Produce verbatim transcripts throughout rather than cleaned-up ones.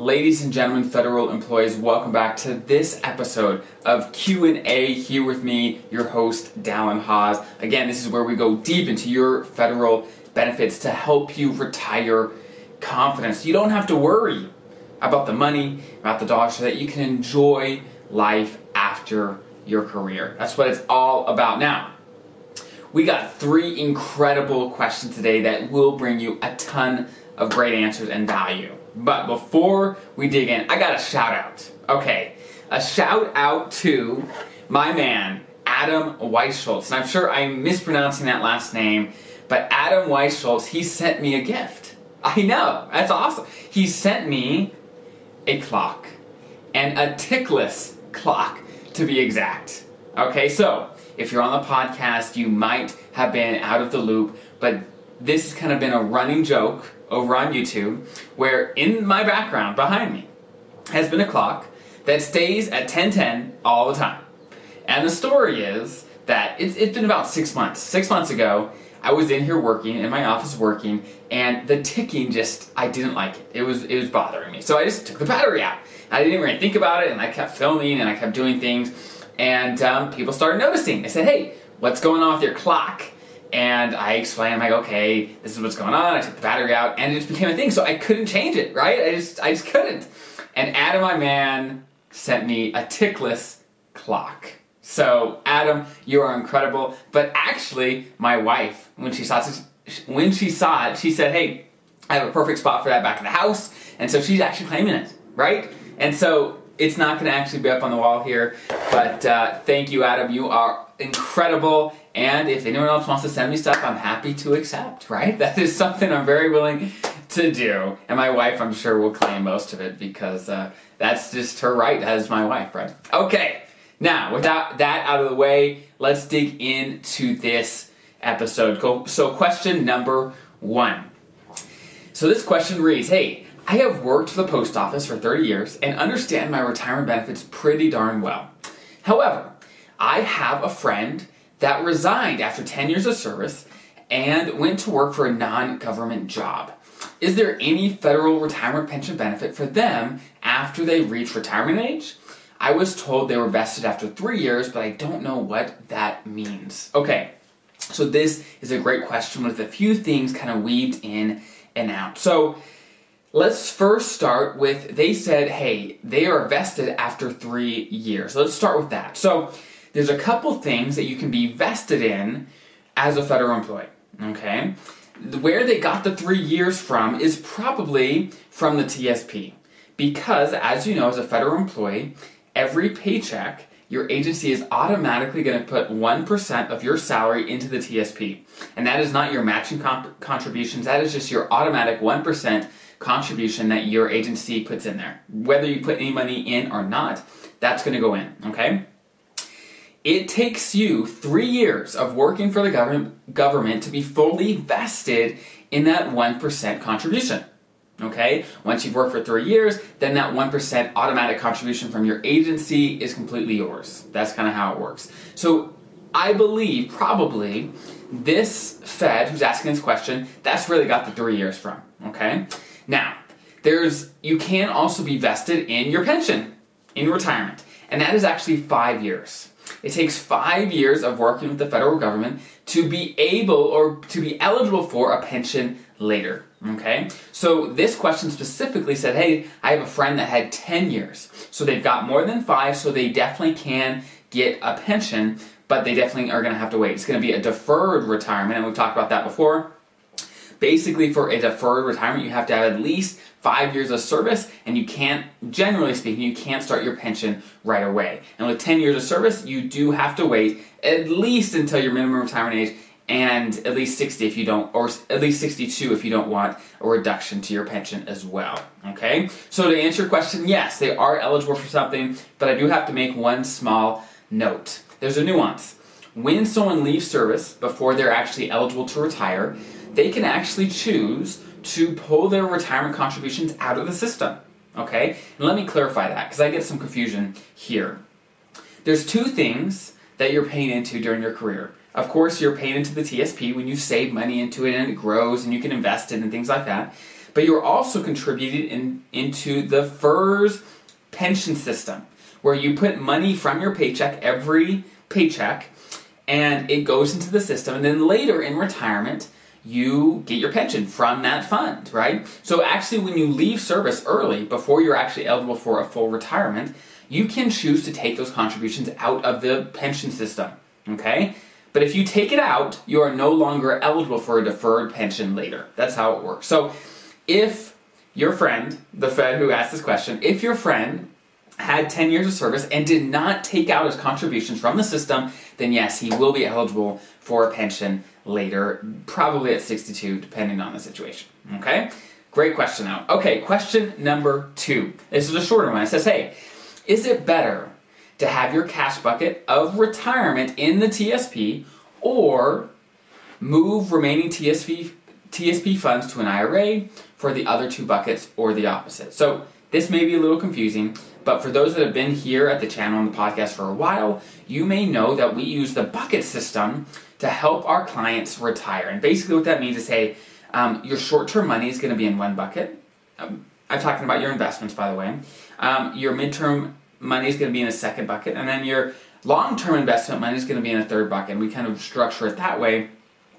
Ladies and gentlemen, federal employees, welcome back to this episode of Q and A here with me, your host, Dallin Haas. Again, this is where we go deep into your federal benefits to help you retire confidence. You don't have to worry about the money, about the dollar, so that you can enjoy life after your career. That's what it's all about now. We got three incredible questions today that will bring you a ton of great answers and value. But before we dig in, I got a shout out. Okay, a shout out to my man, Adam Weiss Schultz. And I'm sure I'm mispronouncing that last name, but Adam Weiss Schultz, he sent me a gift. I know, that's awesome. He sent me a clock, and a tickless clock to be exact. Okay, so if you're on the podcast, you might have been out of the loop, but this has kind of been a running joke over on YouTube, where in my background, behind me, has been a clock that stays at ten ten all the time. And the story is that it's, it's been about six months. Six months ago, I was in here working, in my office working, and the ticking just, I didn't like it. It was, it was bothering me. So I just took the battery out. I didn't really think about it, and I kept filming, and I kept doing things, and um, people started noticing. They said, hey, what's going on with your clock? And I explained, I'm like, okay, this is what's going on. I took the battery out, and it just became a thing, so I couldn't change it, right? I just I just couldn't. And Adam, my man, sent me a tickless clock. So, Adam, you are incredible. But actually, my wife, when she saw it, when she saw it, she said, hey, I have a perfect spot for that back in the house. And so she's actually claiming it, right? And so it's not going to actually be up on the wall here. But uh, thank you, Adam. You are incredible. And if anyone else wants to send me stuff, I'm happy to accept, right? That is something I'm very willing to do. And my wife, I'm sure, will claim most of it because uh, that's just her right as my wife, right? Okay, now, without that out of the way, let's dig into this episode. So question number one. So this question reads, hey, I have worked for the post office for thirty years and understand my retirement benefits pretty darn well. However, I have a friend that resigned after ten years of service and went to work for a non-government job. Is there any federal retirement pension benefit for them after they reach retirement age? I was told they were vested after three years, but I don't know what that means. Okay, so this is a great question with a few things kind of weaved in and out. So let's first start with, they said, hey, they are vested after three years. Let's start with that. So there's a couple things that you can be vested in as a federal employee, okay? Where they got the three years from is probably from the T S P because, as you know, as a federal employee, every paycheck, your agency is automatically going to put one percent of your salary into the T S P, and that is not your matching comp- contributions. That is just your automatic one percent contribution that your agency puts in there. Whether you put any money in or not, that's going to go in, okay? It takes you three years of working for the government government to be fully vested in that one percent contribution, okay? Once you've worked for three years, then that one percent automatic contribution from your agency is completely yours. That's kind of how it works. So I believe probably this Fed who's asking this question, that's where they got the three years from, okay? Now, there's you can also be vested in your pension, in retirement, and that is actually five years. It takes five years of working with the federal government to be able or to be eligible for a pension later, okay? So this question specifically said, hey, I have a friend that had ten years. So they've got more than five, so they definitely can get a pension, but they definitely are going to have to wait. It's going to be a deferred retirement, and we've talked about that before. Basically, for a deferred retirement, you have to have at least five years of service, and you can't, generally speaking, you can't start your pension right away. And with ten years of service, you do have to wait at least until your minimum retirement age, and at least sixty if you don't, or at least sixty-two if you don't want a reduction to your pension as well, okay? So to answer your question, yes, they are eligible for something, but I do have to make one small note. There's a nuance. When someone leaves service before they're actually eligible to retire, they can actually choose to pull their retirement contributions out of the system, okay? And let me clarify that because I get some confusion here. There's two things that you're paying into during your career. Of course, you're paying into the T S P when you save money into it and it grows and you can invest it and things like that. but you're also contributing in, into the FERS pension system, where you put money from your paycheck, every paycheck, and it goes into the system, and then later in retirement, you get your pension from that fund, right? So actually when you leave service early, before you're actually eligible for a full retirement, you can choose to take those contributions out of the pension system, okay? But if you take it out, you are no longer eligible for a deferred pension later. That's how it works. So if your friend, the Fed who asked this question, if your friend had ten years of service and did not take out his contributions from the system, then yes, he will be eligible for a pension later, probably at sixty-two, depending on the situation, okay? Great question now. Okay, question number two. This is a shorter one. It says, hey, is it better to have your cash bucket of retirement in the T S P or move remaining T S P, T S P funds to an I R A for the other two buckets, or the opposite? So this may be a little confusing, but for those that have been here at the channel and the podcast for a while, you may know that we use the bucket system to help our clients retire. And basically what that means is, hey, um, your short-term money is gonna be in one bucket. Um, I'm talking about your investments, by the way. Um, your midterm money is gonna be in a second bucket, and then your long-term investment money is gonna be in a third bucket. And we kind of structure it that way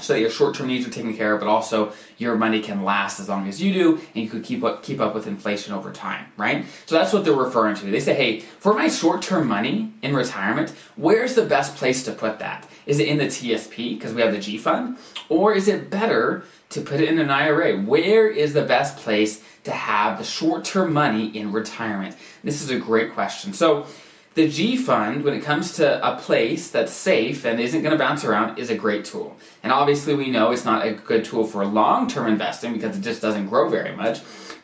so that your short-term needs are taken care of, but also your money can last as long as you do, and you could keep up, keep up with inflation over time, right? So that's what they're referring to. They say, hey, for my short-term money in retirement, where's the best place to put that? Is it in the T S P, because we have the G fund, or is it better to put it in an I R A? Where is the best place to have the short-term money in retirement? This is a great question. So the G fund, when it comes to a place that's safe and isn't gonna bounce around, is a great tool. And obviously we know it's not a good tool for long-term investing because it just doesn't grow very much.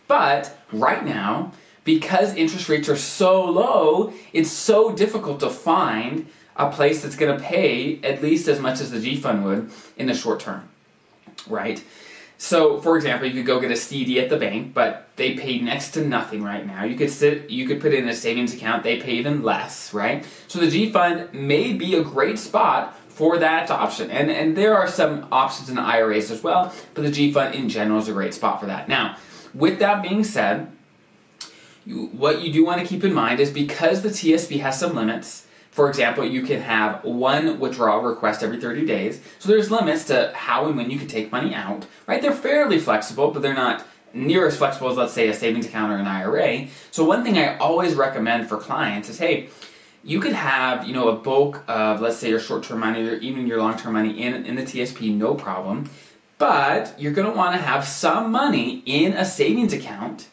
But right now, because interest rates are so low, it's so difficult to find a place that's gonna pay at least as much as the G fund would in the short term, right? So for example, you could go get a C D at the bank, but they pay next to nothing right now. You could sit, you could put it in a savings account, they pay even less, right? So the G fund may be a great spot for that option. And, and there are some options in the I R As as well, but the G fund in general is a great spot for that. Now, with that being said, you, what you do want to keep in mind is because the T S P has some limits. For example, you can have one withdrawal request every thirty days. So there's limits to how and when you can take money out, right? They're fairly flexible, but they're not near as flexible as, let's say, a savings account or an I R A. So one thing I always recommend for clients is, hey, you could have, you know, a bulk of, let's say, your short-term money or even your long-term money in, in the T S P, no problem. But you're going to want to have some money in a savings account,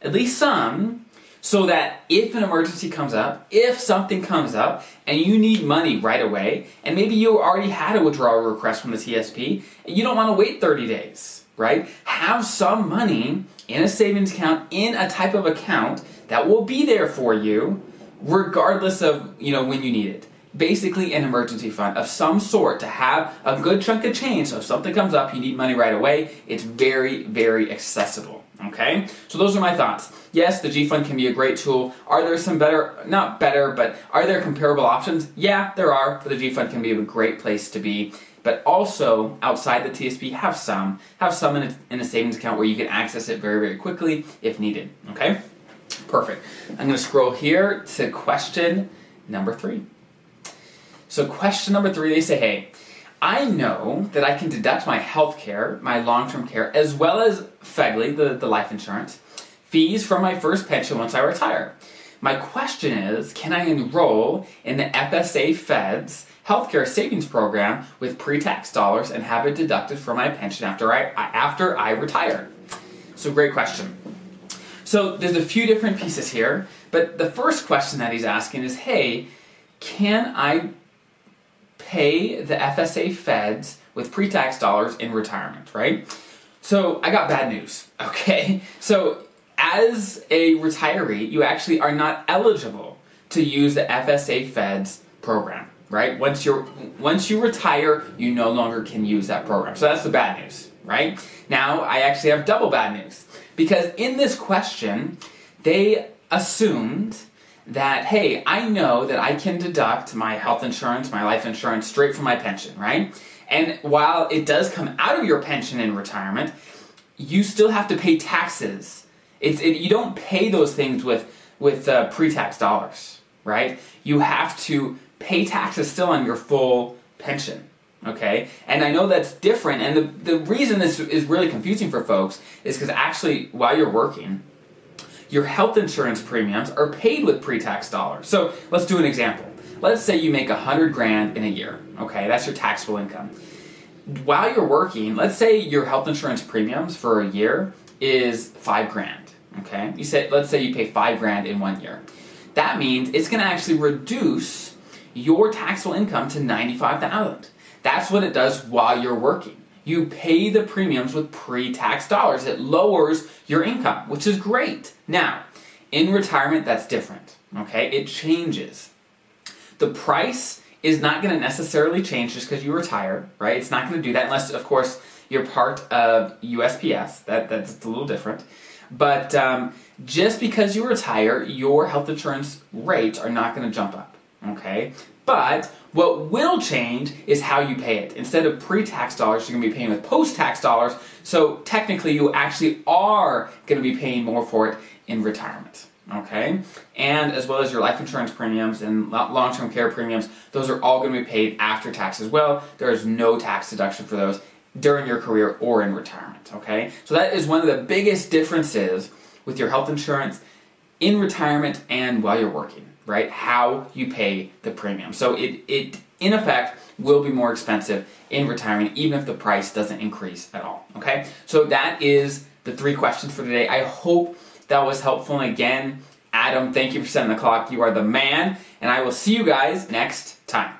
at least some, so that if an emergency comes up, if something comes up, and you need money right away, and maybe you already had a withdrawal request from the T S P, and you don't want to wait thirty days, right? Have some money in a savings account, in a type of account that will be there for you, regardless of, you know, when you need it. Basically an emergency fund of some sort to have a good chunk of change, so if something comes up, you need money right away, it's very, very accessible, okay? So those are my thoughts. Yes, the G fund can be a great tool. Are there some better, not better, but are there comparable options? Yeah, there are, but the G fund can be a great place to be. But also, outside the T S P, have some. Have some in a, in a savings account where you can access it very, very quickly if needed, okay? Perfect. I'm gonna scroll here to question number three. So question number three, they say, hey, I know that I can deduct my health care, my long-term care, as well as FEGLI, the, the life insurance, fees from my first pension once I retire. My question is, can I enroll in the F S A Fed's healthcare savings program with pre-tax dollars and have it deducted from my pension after I, after I retire? So great question. So there's a few different pieces here, but the first question that he's asking is, hey, can I pay the F S A Feds with pre-tax dollars in retirement, right? So I got bad news, okay? So as a retiree, you actually are not eligible to use the F S A Feds program, right? Once you're, once you retire, you no longer can use that program. So that's the bad news, right? Now, I actually have double bad news because in this question, they assumed that, hey, I know that I can deduct my health insurance, my life insurance straight from my pension, right? And while it does come out of your pension in retirement, you still have to pay taxes. It's it, you don't pay those things with with uh, pre-tax dollars, right? You have to pay taxes still on your full pension, okay? And I know that's different, and the, the reason this is really confusing for folks is because actually while you're working, your health insurance premiums are paid with pre-tax dollars. So let's do an example. Let's say you make one hundred grand in a year, okay? That's your taxable income. While you're working, let's say your health insurance premiums for a year is five grand, okay? You say, let's say you pay five grand in one year. That means it's gonna actually reduce your taxable income to ninety-five thousand dollars. That's what it does while you're working. You pay the premiums with pre-tax dollars. It lowers your income, which is great. Now, in retirement, that's different, okay? It changes. The price is not gonna necessarily change just because you retire, right? It's not gonna do that unless, of course, you're part of U S P S. That, that's a little different. But um, just because you retire, your health insurance rates are not gonna jump up, okay? But what will change is how you pay it. Instead of pre-tax dollars, you're gonna be paying with post-tax dollars, so technically you actually are gonna be paying more for it in retirement, okay? And as well as your life insurance premiums and long-term care premiums, those are all gonna be paid after tax as well. There is no tax deduction for those during your career or in retirement, okay? So that is one of the biggest differences with your health insurance in retirement and while you're working, right? How you pay the premium. So it, it in effect, will be more expensive in retirement even if the price doesn't increase at all, okay? So that is the three questions for today. I hope that was helpful. And again, Adam, thank you for setting the clock. You are the man, and I will see you guys next time.